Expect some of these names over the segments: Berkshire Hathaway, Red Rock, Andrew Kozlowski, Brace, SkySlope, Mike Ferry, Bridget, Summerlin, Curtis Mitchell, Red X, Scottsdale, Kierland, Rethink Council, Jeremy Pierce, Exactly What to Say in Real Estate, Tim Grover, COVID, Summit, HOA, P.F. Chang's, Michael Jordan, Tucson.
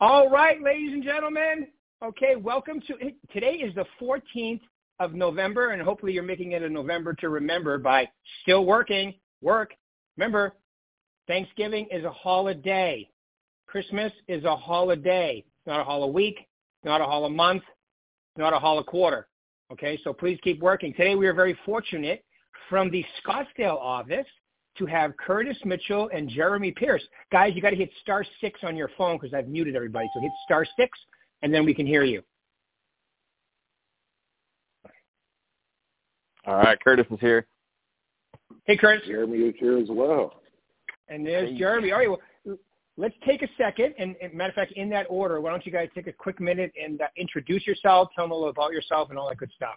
All right, ladies and gentlemen. Okay, welcome to – today is the 14th of November, and hopefully you're making it a November to remember by still working, work. Remember, Thanksgiving is a holiday. Christmas is a holiday. It's not a holiday, not a holiday month, not a holiday quarter. Okay, so please keep working. Today we are very fortunate from the Scottsdale office to have Curtis Mitchell and Jeremy Pierce. Guys, you got to hit *6 on your phone because I've muted everybody. So hit *6, and then we can hear you. All right, Curtis is here. Hey, Curtis. Jeremy is here as well. And there's Jeremy. All right, well, let's take a second. And matter of fact, in that order, why don't you guys take a quick minute and introduce yourself, tell them a little about yourself and all that good stuff.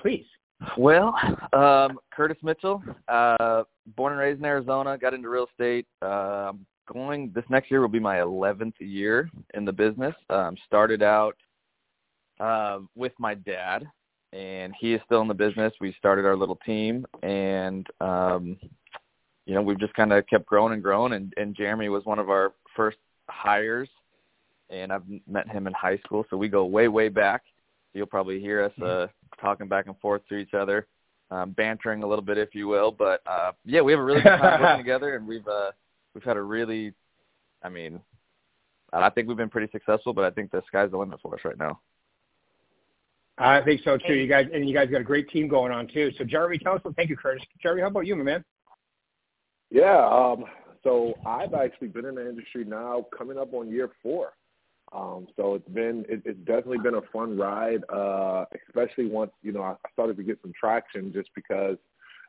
Please. Well, Curtis Mitchell, born and raised in Arizona, got into real estate. This next year will be my 11th year in the business. Started out with my dad, and he is still in the business. We started our little team, and, you know, we've just kind of kept growing and growing, and Jeremy was one of our first hires, and I've met him in high school, so we go way, way back. You'll probably hear us talking back and forth to each other, bantering a little bit, if you will. But, yeah, we have a really good time working together, and we've had a really – I mean, I think we've been pretty successful, but I think the sky's the limit for us right now. I think so, too. You guys got a great team going on, too. So, Jeremy, tell us – thank you, Curtis. Jeremy, how about you, my man? Yeah, so I've actually been in the industry now coming up on year 4. So it's definitely been a fun ride, especially once, you know, I started to get some traction just because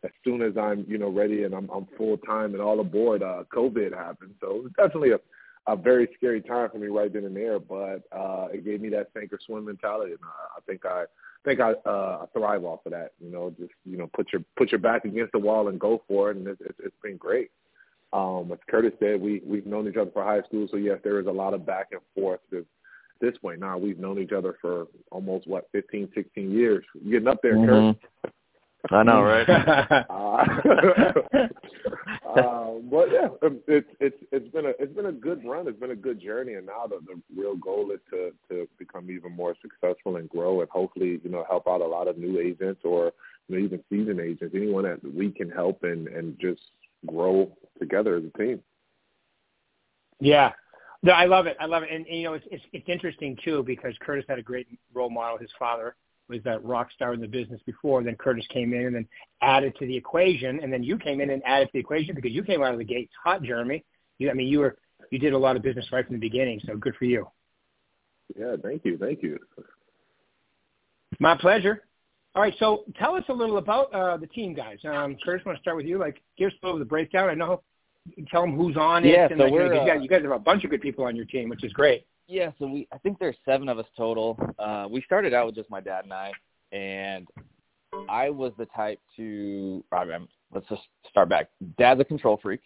as soon as I'm, you know, ready and I'm full time and all aboard, COVID happened. So it was definitely a very scary time for me right then and there, but, it gave me that sink or swim mentality. And I think I thrive off of that, you know, just, you know, put your back against the wall and go for it. And it's been great. As Curtis said, we've known each other for high school, so yes, there is a lot of back and forth at this point. Now we've known each other for almost, 15, 16 years. You're getting up there, Curtis. I know, right? But yeah, it's been a good run. It's been a good journey, and now the real goal is to become even more successful and grow, and hopefully, you know, help out a lot of new agents or, you know, even seasoned agents, anyone that we can help and just grow together as a team. Yeah. No, I love it. And you know, it's interesting too, because Curtis had a great role model. His father was that rock star in the business before, and then Curtis came in and then added to the equation. And then you came in and added to the equation because you came out of the gates hot, Jeremy. You did a lot of business right from the beginning. So good for you. Yeah. Thank you. My pleasure. All right, so tell us a little about the team, guys. Curtis, I want to start with you. Like, give us a little of the breakdown. I know, tell them who's on it. Yeah, and so you guys have a bunch of good people on your team, which is great. Yeah, so I think there's 7 of us total. We started out with just my dad and I, let's just start back. Dad's a control freak,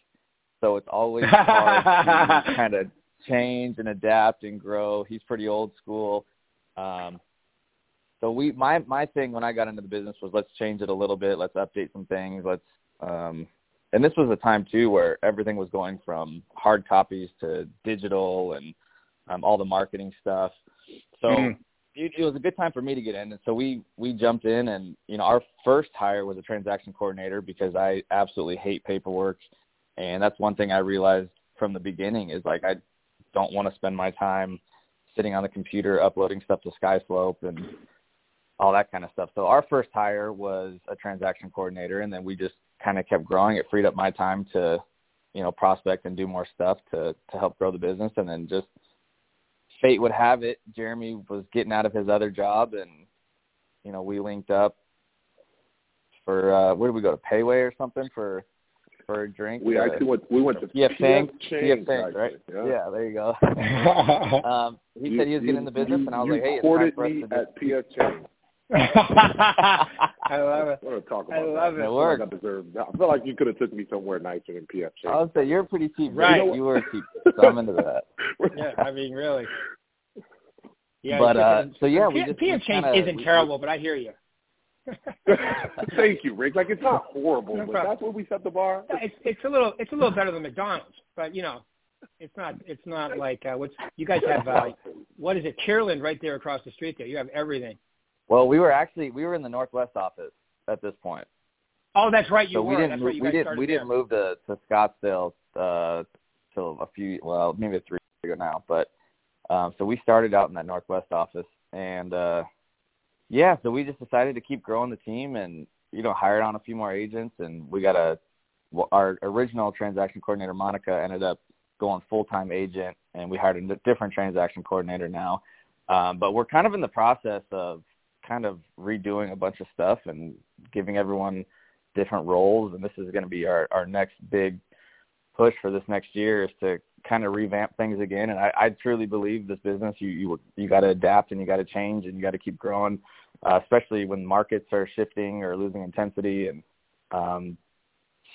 so it's always hard to kind of change and adapt and grow. He's pretty old school. So my thing when I got into the business was let's change it a little bit, let's update some things, and this was a time too where everything was going from hard copies to digital and all the marketing stuff. So it was a good time for me to get in, and so we jumped in, and you know, our first hire was a transaction coordinator because I absolutely hate paperwork, and that's one thing I realized from the beginning is like I don't want to spend my time sitting on the computer uploading stuff to SkySlope and all that kind of stuff. So our first hire was a transaction coordinator, and then we just kind of kept growing. It freed up my time to, you know, prospect and do more stuff to help grow the business. And then just fate would have it, Jeremy was getting out of his other job, and, you know, we linked up for, where did we go, to Payway or something for a drink? We actually went to P.F. Chang's. P.F. Chang's, right? Yeah, there you go. He said he was getting in the business, and I was like, hey, it's time for us to do at P.F. Chang's. I love it. I want to talk about that. It worked. I feel like you could have took me somewhere nicer than P.F. Chang's. I would say you're pretty cheap, right? You were cheap, so I'm into that. Yeah, I mean, really. Yeah, but so yeah, P.F. Chang's isn't terrible, but I hear you. Thank you, Rick. Like, it's not horrible, no, but that's what we set the bar. It's a little better than McDonald's, but you know, It's not like what's you guys have. What is it, Kierland, right there across the street? There, you have everything. Well, we were in the Northwest office at this point. Oh, that's right. You so were. We didn't move to Scottsdale till maybe 3 years ago now. But so we started out in that Northwest office, and so we just decided to keep growing the team, and hired on a few more agents, and we got our original transaction coordinator Monica ended up going full-time agent, and we hired a different transaction coordinator now. But we're kind of in the process of kind of redoing a bunch of stuff and giving everyone different roles. And this is going to be our next big push for this next year, is to kind of revamp things again. And I truly believe this business, you got to adapt and you got to change and you got to keep growing, especially when markets are shifting or losing intensity. And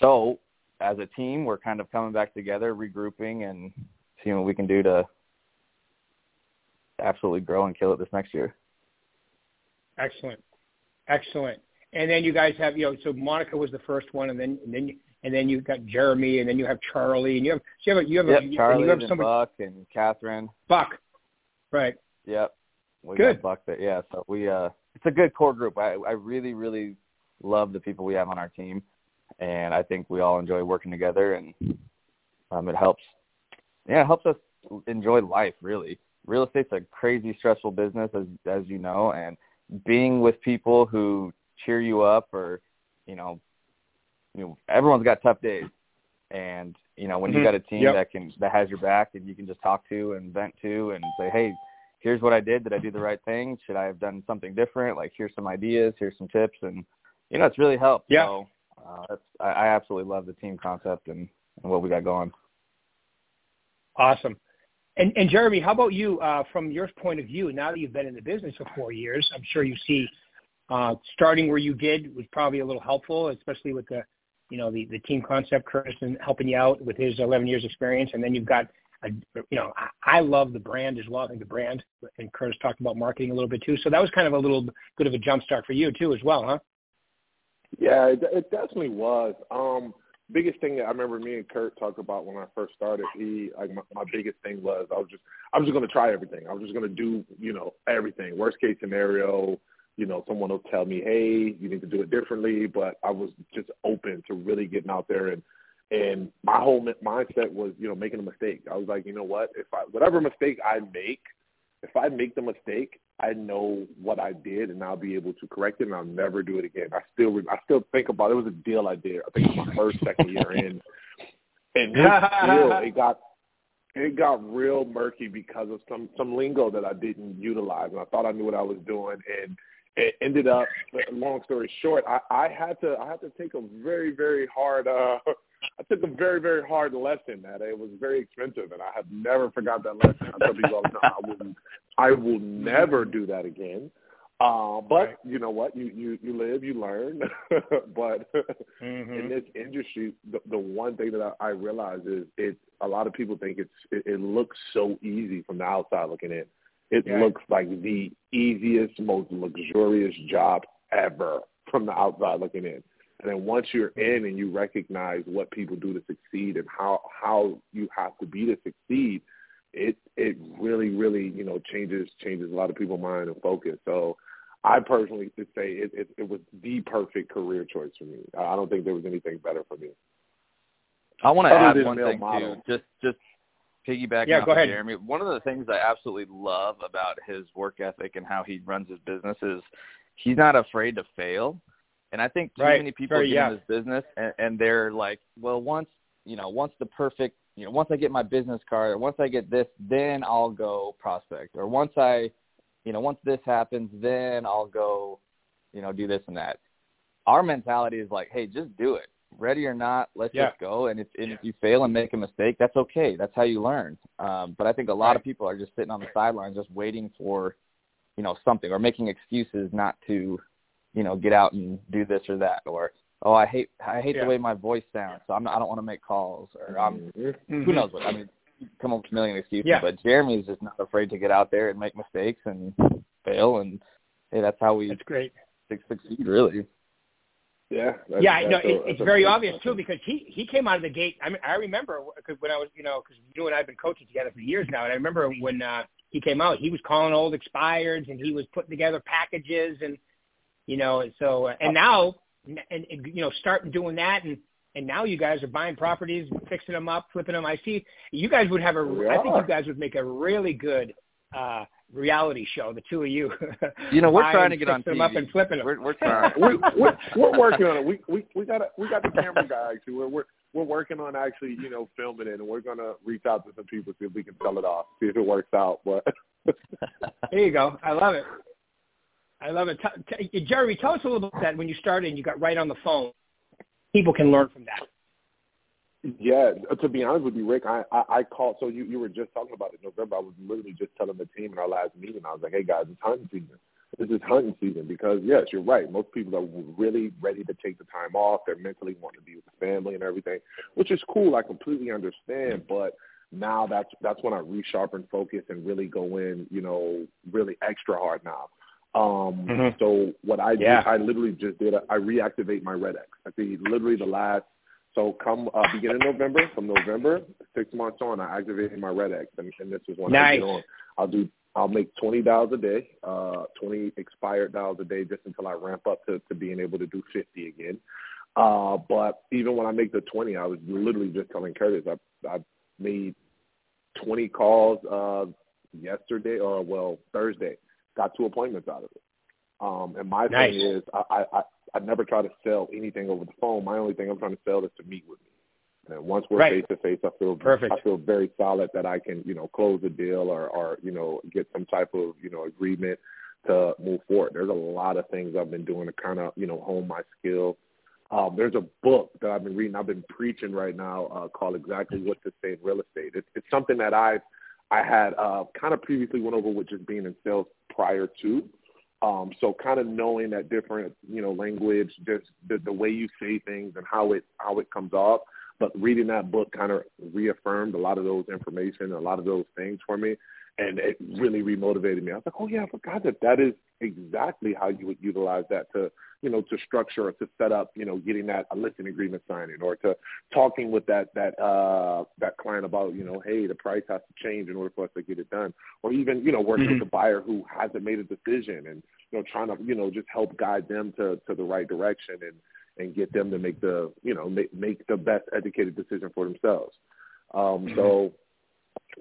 so as a team, we're kind of coming back together, regrouping, and seeing what we can do to absolutely grow and kill it this next year. Excellent. And then you guys have, so Monica was the first one, and then you got Jeremy, and then you have Charlie, and Charlie, and somebody, Buck, and Catherine. Buck, right? Yep. Got Buck. But yeah. So we it's a good core group. I really, really love the people we have on our team. And I think we all enjoy working together, and it helps us enjoy life, really. Real estate's a crazy, stressful business, as you know, and being with people who cheer you up or, everyone's got tough days. And, when you got a team that has your back and you can just talk to and vent to and say, hey, here's what I did. Did I do the right thing? Should I have done something different? Like, here's some ideas, here's some tips. And, it's really helped. Yeah. So, I absolutely love the team concept and what we got going. Awesome. And Jeremy, how about you from your point of view, now that you've been in the business for 4 years, I'm sure you see starting where you did was probably a little helpful, especially with the team concept, Curtis, and helping you out with his 11 years experience. And then you've got, I love the brand as well. I think the brand, and Curtis talked about marketing a little bit too. So that was kind of a little bit of a jumpstart for you too as well, huh? Yeah, it definitely was. Biggest thing that I remember me and Kurt talked about when I first started, my biggest thing was I was just going to try everything. I was just going to do, everything. Worst case scenario, someone will tell me, hey, you need to do it differently. But I was just open to really getting out there. And my whole mindset was, making a mistake. I was like, you know what? If I make the mistake, I know what I did, and I'll be able to correct it, and I'll never do it again. I still think about it. It was a deal I did. I think it was my second year in. And this deal, it got real murky because of some lingo that I didn't utilize, and I thought I knew what I was doing. And it ended up, long story short, I had to take a very, very hard I took a very, very hard lesson that it was very expensive, and I have never forgot that lesson. I tell people all the time, I will never do that again. But you know what? You live, you learn. But in this industry, the one thing that I realize is a lot of people think it looks so easy from the outside looking in. It looks like the easiest, most luxurious job ever from the outside looking in. And then once you're in and you recognize what people do to succeed and how you have to be to succeed, it really, really, changes a lot of people's mind and focus. So I personally could say it was the perfect career choice for me. I don't think there was anything better for me. I want to add one thing too, just piggybacking on Jeremy. One of the things I absolutely love about his work ethic and how he runs his business is he's not afraid to fail. And I think too many people in this business and they're like, well, once I get my business card, or once I get this, then I'll go prospect. Or once this happens, then I'll go, do this and that. Our mentality is like, hey, just do it. Ready or not, let's just go. And if you fail and make a mistake, that's okay. That's how you learn. But I think a lot of people are just sitting on the sidelines just waiting for, something, or making excuses not to – get out and do this or that, or, oh, I hate the way my voice sounds, so I don't want to make calls, or who knows what. I mean, come up with a million excuses, but Jeremy's just not afraid to get out there and make mistakes and fail, and hey, that's how we succeed, really. Yeah. It's very obvious too, because he came out of the gate. I mean, I remember cause when I was, because you and I have been coaching together for years now. And I remember when he came out, he was calling old expireds and he was putting together packages and, and now, start doing that. And now you guys are buying properties, fixing them up, flipping them. I see you guys would have I think you guys would make a really good reality show, the two of you. We're trying to get on TV. Up and flipping them. We're trying. we're working on it. We got the camera guy actually. We're working on actually, filming it, and we're gonna reach out to some people, see if we can sell it off, see if it works out. But there you go. I love it. Jeremy, tell us a little bit about that when you started and you got right on the phone. People can learn from that. Yeah, to be honest with you, Rick, I called. So you were just talking about it in November. I was literally just telling the team in our last meeting. I was like, hey, guys, it's hunting season. This is hunting season because, yes, you're right. Most people are really ready to take the time off. They're mentally wanting to be with the family and everything, which is cool. I completely understand. But now that's when I resharpen focus and really go in, really extra hard now. Mm-hmm. So what I do, I literally just did, I reactivate my Red X. I think literally beginning of November, from November, 6 months on, I activated my Red X, and this is when I get on. I'll make 20 dials a day, 20 expired dials a day, just until I ramp up to being able to do 50 again. But even when I make the 20, I was literally just telling Curtis, I made 20 calls Thursday. Got 2 appointments out of it. And my thing is I never try to sell anything over the phone. My only thing I'm trying to sell is to meet with me. And once we're face-to-face, I feel very solid that I can, close a deal or get some type of, agreement to move forward. There's a lot of things I've been doing to kind of, hone my skill. There's a book that I've been reading. I've been preaching right now called Exactly What to Say in Real Estate. It's something that I had kind of previously went over with just being in sales prior to. So kind of knowing that different, language, just the way you say things and how it comes off. But reading that book kind of reaffirmed a lot of those information, a lot of those things for me. And it really remotivated me. I was like, oh, yeah, I forgot that is exactly how you would utilize that to, to structure or to set up, getting that a listing agreement signing or to talking with that client about, hey, the price has to change in order for us to get it done. Or even, working with the buyer who hasn't made a decision and, trying to, just help guide them to the right direction and get them to make the, make the best educated decision for themselves. So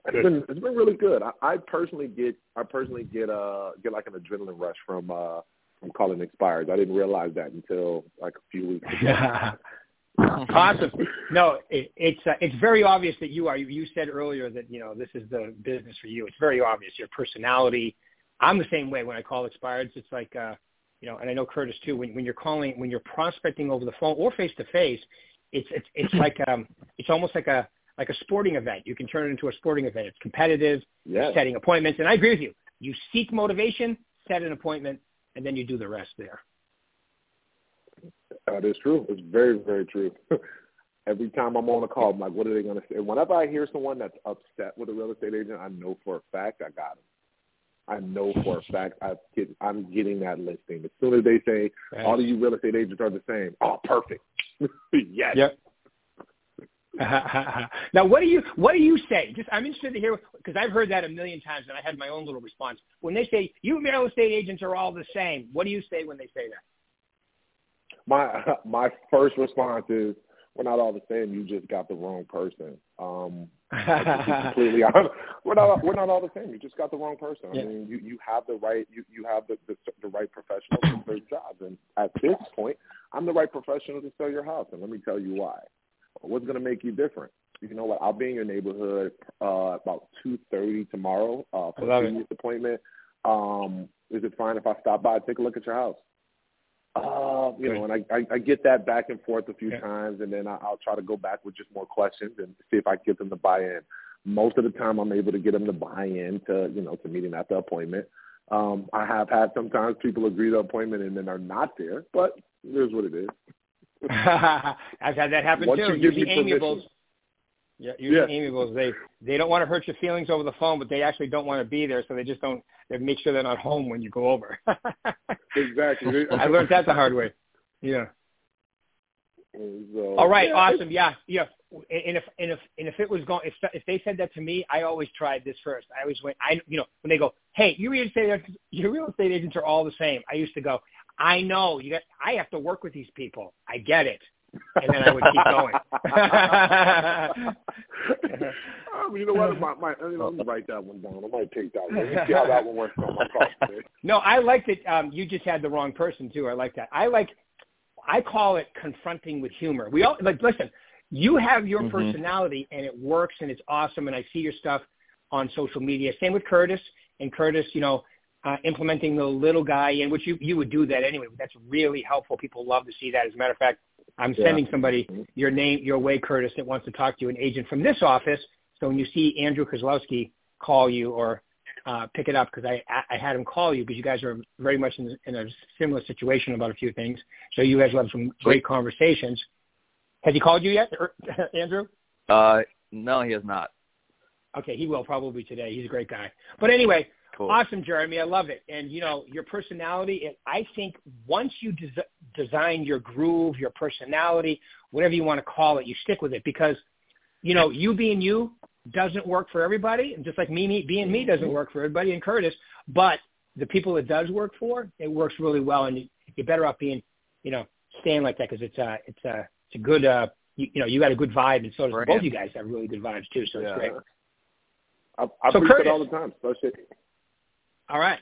it's been really good. I personally get like an adrenaline rush from calling expireds. I didn't realize that until like a few weeks ago. Awesome. No, it's very obvious that you are. You said earlier that this is the business for you. It's very obvious your personality. I'm the same way when I call expireds. It's like and I know Curtis too. When you're calling, when you're prospecting over the phone or face to face, it's like it's almost like a sporting event. You can turn it into a sporting event. It's competitive, You're setting appointments. And I agree with you. You seek motivation, set an appointment, and then you do the rest there. That is true. It's very, very true. Every time I'm on a call, I'm like, what are they going to say? And whenever I hear someone that's upset with a real estate agent, I know for a fact I got them. I know for a fact I'm getting that listing. As soon as they say, all of you real estate agents are the same, oh, perfect. Yes. Yep. Now, what do you say? Just I'm interested to hear, because I've heard that a million times, and I had my own little response. When they say, you real estate agents are all the same, what do you say when they say that? My first response is, we're not all the same. You just got the wrong person. Completely honest. We're not all the same. You just got the wrong person. I mean, you have the right you have the right professional for your job. And at this point, I'm the right professional to sell your house, and let me tell you why. What's going to make you different? You know what? I'll be in your neighborhood about 2:30 tomorrow for a business appointment. Is it fine if I stop by and take a look at your house? And I get that back and forth a few times, and then I'll try to go back with just more questions and see if I can get them to buy in. Most of the time, I'm able to get them to buy in to meeting at the appointment. I have had sometimes people agree to the appointment and then are not there, but it is what it is. I've had that happen too. Usually amiables. They don't want to hurt your feelings over the phone, but they actually don't want to be there, so they just don't. They make sure they're not home when you go over. Exactly. I learned that the hard way. Yeah. So, all right, yeah, awesome. Yeah. And if it was going, if they said that to me, I always tried this first. I always went, when they go, hey, your real estate agents are all the same. I used to go, I know I have to work with these people. I get it. And then I would keep going. You know what? Let me write that one down. I might take that one. Let's see how that one works on my call today. No, I liked it. You just had the wrong person too. I like that. I call it confronting with humor. We all listen, you have your personality and it works and it's awesome. And I see your stuff on social media. Same with Curtis and Curtis, implementing the little guy in which you would do that anyway. That's really helpful. People love to see that. As a matter of fact, I'm sending somebody your name, your way, Curtis, that wants to talk to you, an agent from this office. So when you see Andrew Kozlowski call you or pick it up, because I had him call you because you guys are very much in a similar situation about a few things. So you guys will have some great conversations. Has he called you yet, Andrew? No, he has not. Okay, he will probably today. He's a great guy. But anyway, cool. Awesome, Jeremy. I love it. And, your personality, and I think once you design your groove, your personality, whatever you want to call it, you stick with it because, you being you doesn't work for everybody. Just like me being me doesn't work for everybody and Curtis, but the people it does work for, it works really well. And you're better off being, staying like that because it's a good, you got a good vibe. And so does both of you guys have really good vibes too. So it's great. I preach it all the time. So all right.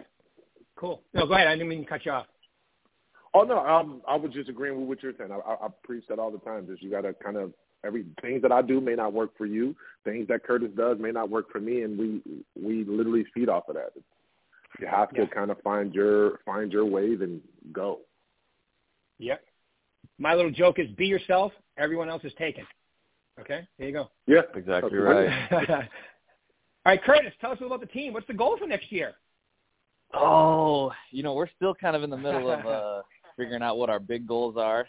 Cool. No, go ahead. I didn't mean to cut you off. Oh, no. I was just agreeing with what you're saying. I preach that all the time. Just you got to kind of things that I do may not work for you. Things that Curtis does may not work for me, and we literally feed off of that. You have to kind of find your wave and go. Yep. My little joke is be yourself. Everyone else is taken. Okay? There you go. Yeah. Exactly right. All right, Curtis, tell us about the team. What's the goal for next year? Oh, we're still kind of in the middle of figuring out what our big goals are.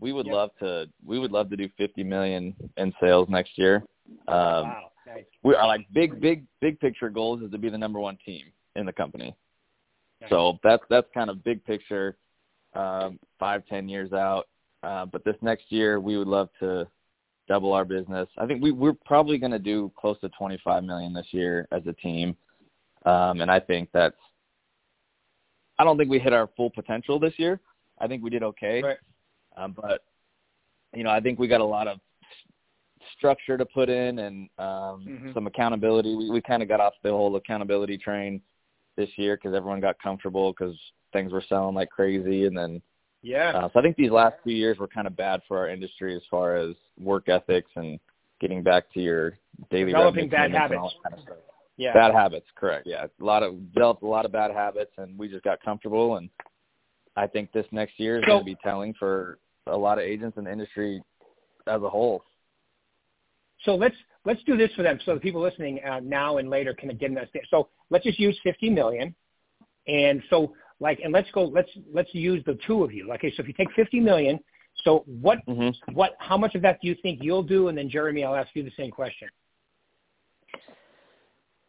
We would love to do $50 million in sales next year. Wow. Nice. We are like big picture goals is to be the number one team in the company. Nice. So that's kind of big picture, 5-10 years out. But this next year, we would love to double our business. I think we're probably going to do close to $25 million this year as a team. And I think I don't think we hit our full potential this year. I think we did okay. Right. But I think we got a lot of structure to put in and some accountability. We kind of got off the whole accountability train this year because everyone got comfortable because things were selling like crazy. And then so I think these last few years were kind of bad for our industry as far as work ethics and getting back to your daily developing bad habits. And all that kind of stuff. Yeah. Bad habits, correct. Yeah, developed a lot of bad habits, and we just got comfortable. And I think this next year is going to be telling for a lot of agents in the industry as a whole. So let's do this for them, so the people listening now and later can get in that. So let's just use $50 million, and so let's go. Let's use the two of you. Okay, so if you take $50 million, so how much of that do you think you'll do? And then Jeremy, I'll ask you the same question.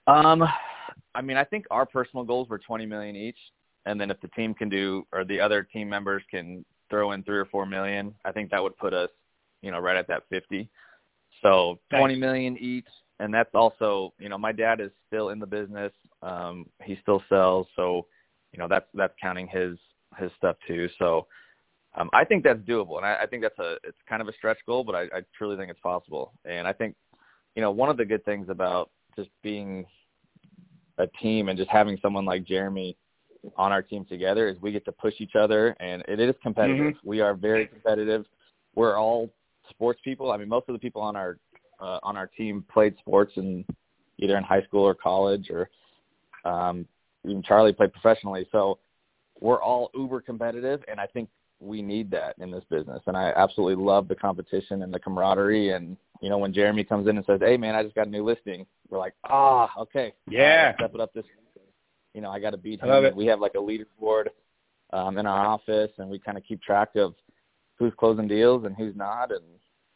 I think our personal goals were $20 million each, and then if the team can do, or the other team members can throw in $3 or $4 million, I think that would put us, right at that 50. So nice. $20 million each, and that's also, my dad is still in the business. He still sells, so that's counting his stuff too. So I think that's doable, and I think that's it's kind of a stretch goal, but I truly think it's possible. And I think, one of the good things about just being a team and just having someone like Jeremy on our team together is we get to push each other, and it is competitive. We are very competitive. We're all sports people. Most of the people on our team played sports either in high school or college, or even Charlie played professionally. So we're all uber competitive, and I think we need that in this business. And I absolutely love the competition and the camaraderie. And, when Jeremy comes in and says, hey man, I just got a new listing, we're like, okay. Yeah. Step it up this, I got to beat him. We have like a leaderboard in our office, and we kind of keep track of who's closing deals and who's not.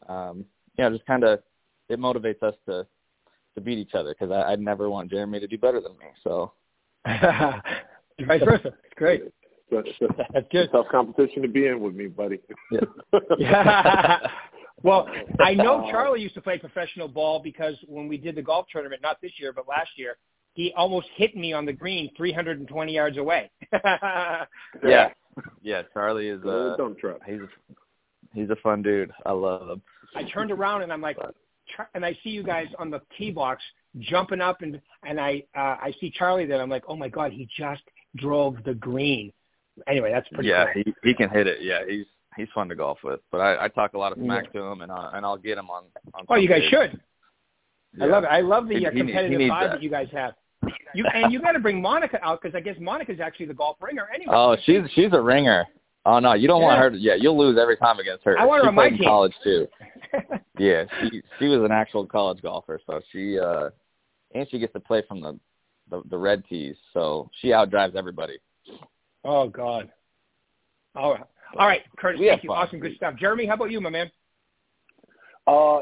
And, just kind of, it motivates us to beat each other. 'Cause I'd never want Jeremy to do better than me. So vice versa. It's great. It's a tough competition to be in with me, buddy. Yeah. Well, I know Charlie used to play professional ball because when we did the golf tournament, not this year, but last year, he almost hit me on the green 320 yards away. Yeah. Yeah, Charlie is he's a fun dude. I love him. I turned around and I'm like, and I see you guys on the tee box jumping up, and I see Charlie there. I'm like, oh my God, he just drove the green. Anyway, that's pretty cool. Yeah, he can hit it. Yeah, he's fun to golf with. But I talk a lot of smack to him, and I'll get him on. Oh, you guys should. Yeah. I love it. I love the competitive vibe that you guys have. You got to bring Monica out, because I guess Monica's actually the golf ringer anyway. Oh, she's a ringer. Oh no, you don't want her to. Yeah, you'll lose every time against her. I want her on my team. She played in college too. Yeah, she was an actual college golfer, so she and she gets to play from the red tees, so she outdrives everybody. Oh God! All right, Curtis. Thank you. Awesome, good stuff. Jeremy, how about you, my man? I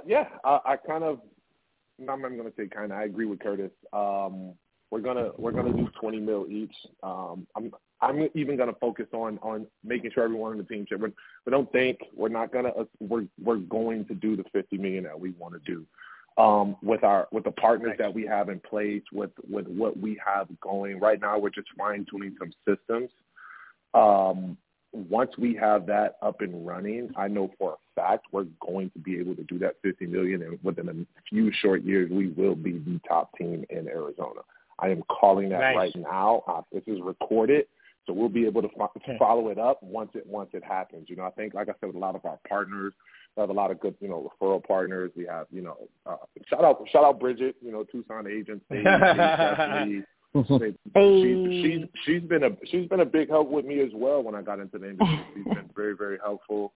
agree with Curtis. We're gonna do $20 million each. I'm even gonna focus on making sure everyone on the team. We're going to do the $50 million that we want to do with the partners that we have in place, with what we have going right now. We're just fine tuning some systems. Once we have that up and running, I know for a fact we're going to be able to do that $50 million, and within a few short years, we will be the top team in Arizona. I am calling that right now. This is recorded, so we'll be able to follow it up once it happens. You know, I think, like I said, with a lot of our partners, we have a lot of good, referral partners. We have, shout out Bridget, Tucson agents. She's been a big help with me as well when I got into the industry. She's been very, very helpful.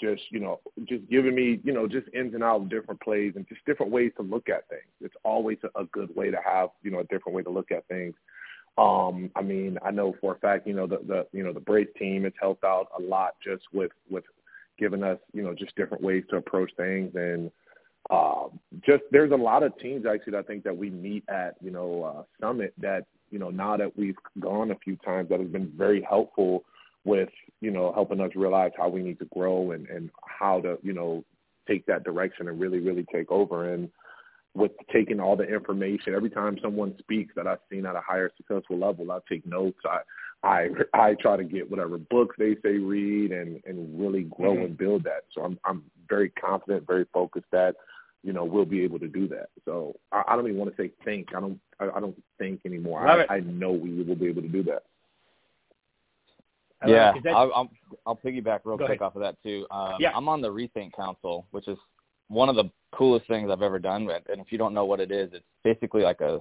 Just giving me, just ins and outs of different plays and just different ways to look at things. It's always a good way to have, a different way to look at things. I know for a fact, the Brace team has helped out a lot just with giving us, just different ways to approach things. And just there's a lot of teams actually that I think that we meet at, Summit that, now that we've gone a few times, that has been very helpful with, helping us realize how we need to grow and how to, take that direction and really, really take over. And with taking all the information, every time someone speaks that I've seen at a higher successful level, I take notes. I try to get whatever books they say read and really grow and build that. So I'm very confident, very focused that, we'll be able to do that. So I don't even want to say think. I don't think anymore. I know we will be able to do that. Yeah, I'll piggyback real quick off of that too. I'm on the Rethink Council, which is one of the coolest things I've ever done. And if you don't know what it is, it's basically like a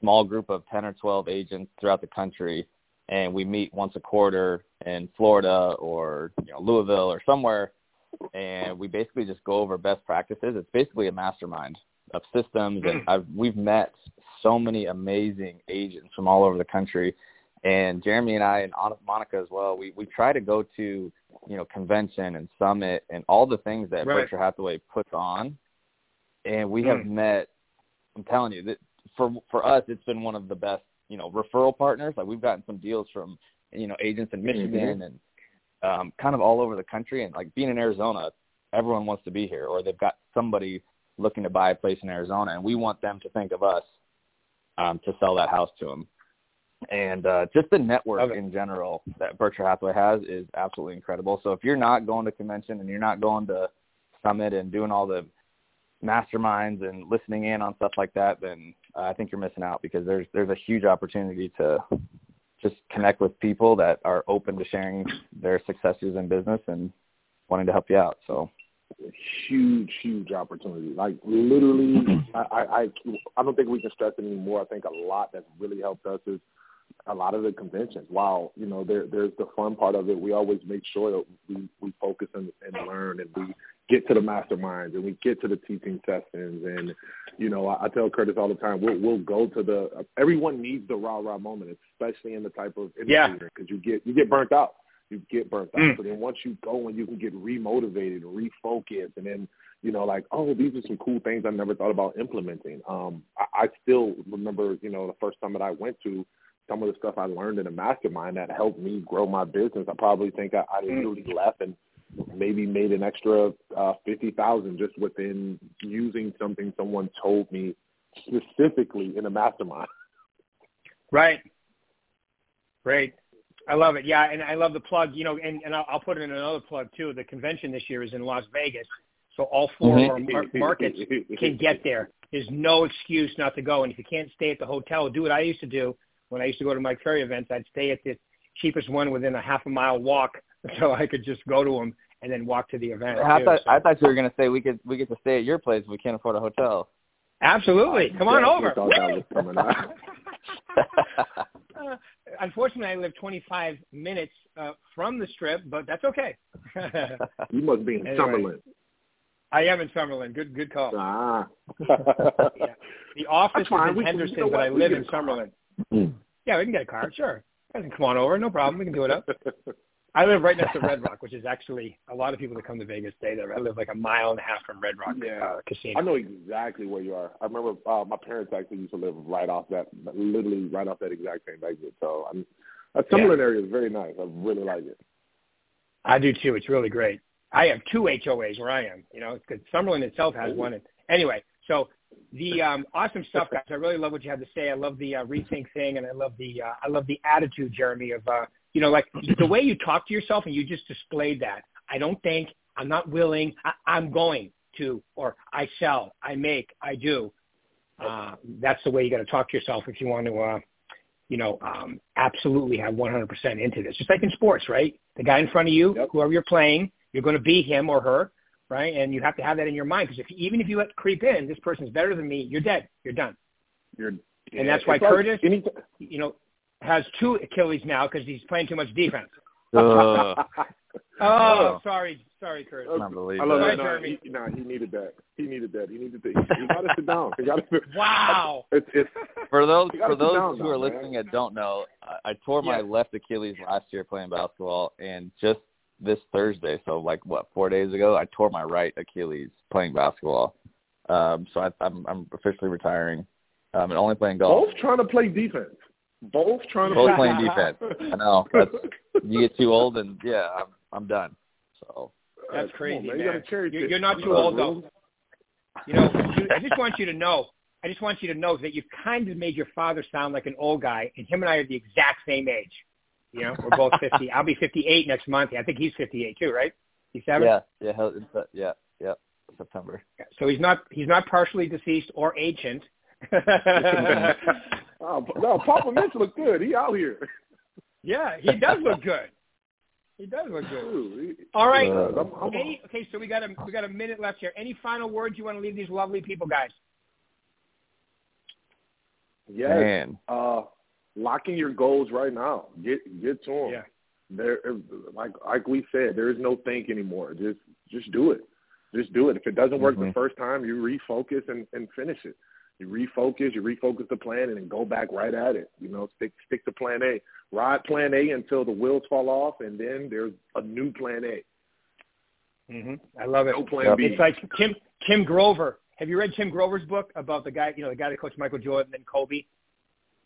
small group of 10 or 12 agents throughout the country, and we meet once a quarter in Florida or Louisville or somewhere, and we basically just go over best practices. It's basically a mastermind of systems, and we've met so many amazing agents from all over the country. And Jeremy and I, and Monica as well, we try to go to, convention and Summit and all the things that Berkshire Hathaway puts on. And we have met, I'm telling you, that for us, it's been one of the best, referral partners. Like, we've gotten some deals from, agents in Michigan and kind of all over the country. And, like, being in Arizona, everyone wants to be here, or they've got somebody looking to buy a place in Arizona, and we want them to think of us to sell that house to them. And just the network in general that Berkshire Hathaway has is absolutely incredible. So if you're not going to convention and you're not going to Summit and doing all the masterminds and listening in on stuff like that, then I think you're missing out, because there's a huge opportunity to just connect with people that are open to sharing their successes in business and wanting to help you out. So huge opportunity. Like, literally, I don't think we can stress it anymore. I think a lot that's really helped us is a lot of the conventions. Wow, there's the fun part of it. We always make sure that we focus and learn, and we get to the masterminds, and we get to the teaching sessions. And, I tell Curtis all the time, we'll go to everyone needs the rah-rah moment, especially in the type of industry, because you get burnt out. So then once you go and you can get remotivated, refocused, and then, these are some cool things I never thought about implementing. I still remember, the first time that I went to, some of the stuff I learned in a mastermind that helped me grow my business. I probably think I literally left and maybe made an extra $50,000 just within using something someone told me specifically in a mastermind. Right. Great. I love it. Yeah, and I love the plug. You know, and I'll put in another plug, too. The convention this year is in Las Vegas, so all four of our markets can get there. There's no excuse not to go. And if you can't stay at the hotel, do what I used to do. When I used to go to Mike Ferry events, I'd stay at the cheapest one within a half a mile walk so I could just go to them and then walk to the event. I thought you were going to say we get to stay at your place. We can't afford a hotel. Absolutely. Come on over. Unfortunately, I live 25 minutes from the Strip, but that's okay. You must be in Summerlin. I am in Summerlin. Good call. Ah. Yeah. The office is in Henderson, but I live in Summerlin. Yeah, we can get a car, sure. I can come on over, no problem. We can do it up. I live right next to Red Rock, which is actually a lot of people that come to Vegas stay there. I live like a mile and a half from Red Rock Casino. I know exactly where you are. I remember my parents actually used to live right off that exact same exit. So a Summerlin area is very nice. I really like it. I do too. It's really great. I have 2 HOAs where I am, you know, because Summerlin itself has one. And, anyway, so the awesome stuff, guys. I really love what you had to say. I love the rethink thing, and I love the attitude, Jeremy, of you know, like the way you talk to yourself, and you just displayed that. I don't think, I'm not willing, I'm going to, or I sell, I make, I do. That's the way you got to talk to yourself if you want to, absolutely have 100% into this. Just like in sports, right? The guy in front of you, whoever you're playing, you're going to be him or her, right? And you have to have that in your mind, because even if you let creep in, this person's better than me, you're dead, you're done. And that's why Curtis, you know, has 2 Achilles now because he's playing too much defense. Sorry, Curtis. I love that. He needed that. He needed that. You gotta sit down. Wow. It's for those who are listening that don't know, I tore my left Achilles last year playing basketball, and just this Thursday, so like 4 days ago, I tore my right Achilles playing basketball. So I'm officially retiring. And only playing golf. Both trying to play defense. Both playing defense. I know. You get too old, and I'm done. So that's crazy, man. You're not too old, though. You know, I just want you to know that you've kind of made your father sound like an old guy, and him and I are the exact same age. You know, we're both 50. I'll be 58 next month. I think he's 58 too, right? He's 7. Yeah. September. So he's not partially deceased or ancient. No, Papa Mitch look good. He out here. Yeah, he does look good. All right. Okay, so we got a minute left here. Any final words you want to leave these lovely people, guys? Yes. Man. Locking your goals right now. Get to them. Yeah. There, like we said, there is no think anymore. Just do it. If it doesn't work the first time, you refocus and finish it. You refocus the plan, and then go back right at it. You know, stick to plan A. Ride plan A until the wheels fall off, and then there's a new plan A. I love it. No plan B. It's like Tim Grover. Have you read Tim Grover's book about the guy? You know, the guy that coached Michael Jordan and Kobe.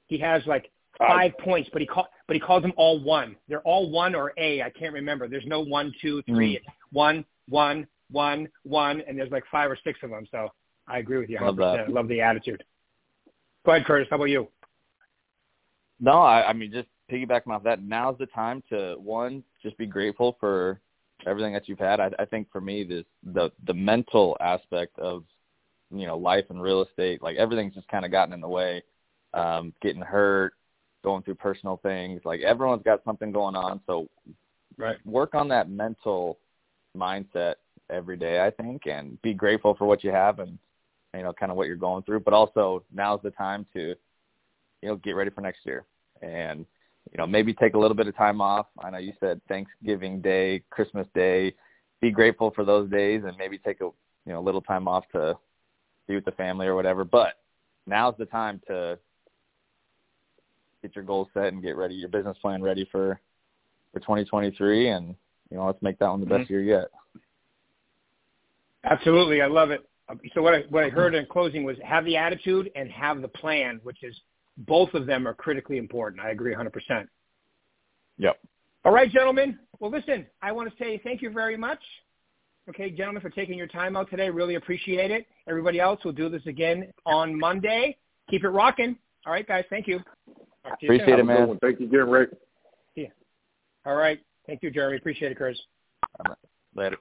He has like 5 points, but he calls them all one. They're all one or A. I can't remember. There's no 1, 2, 3. It's 1, 1, 1, 1, and there's like 5 or 6 of them. So. I agree with you 100%. Love the attitude. Go ahead, Curtis. How about you? No, I mean, just piggybacking off that, now's the time to, one, just be grateful for everything that you've had. I think for me, the mental aspect of, you know, life and real estate, like everything's just kind of gotten in the way, getting hurt, going through personal things. Like everyone's got something going on. So work on that mental mindset every day, I think, and be grateful for what you have and, you know, kind of what you're going through, but also now's the time to, you know, get ready for next year and, you know, maybe take a little bit of time off. I know you said Thanksgiving Day, Christmas Day, be grateful for those days and maybe take a little time off to be with the family or whatever, but now's the time to get your goals set and get ready, your business plan ready for 2023. And, you know, let's make that one the best year yet. Absolutely. I love it. So what I heard in closing was have the attitude and have the plan, which is both of them are critically important. I agree 100%. Yep. All right, gentlemen. Well, listen, I want to say thank you very much. Okay, gentlemen, for taking your time out today. Really appreciate it. Everybody else, we'll do this again on Monday. Keep it rocking. All right, guys. Thank you. Appreciate it, man. Thank you again, Rick. Yeah. All right. Thank you, Jeremy. Appreciate it, Chris. All right. Later.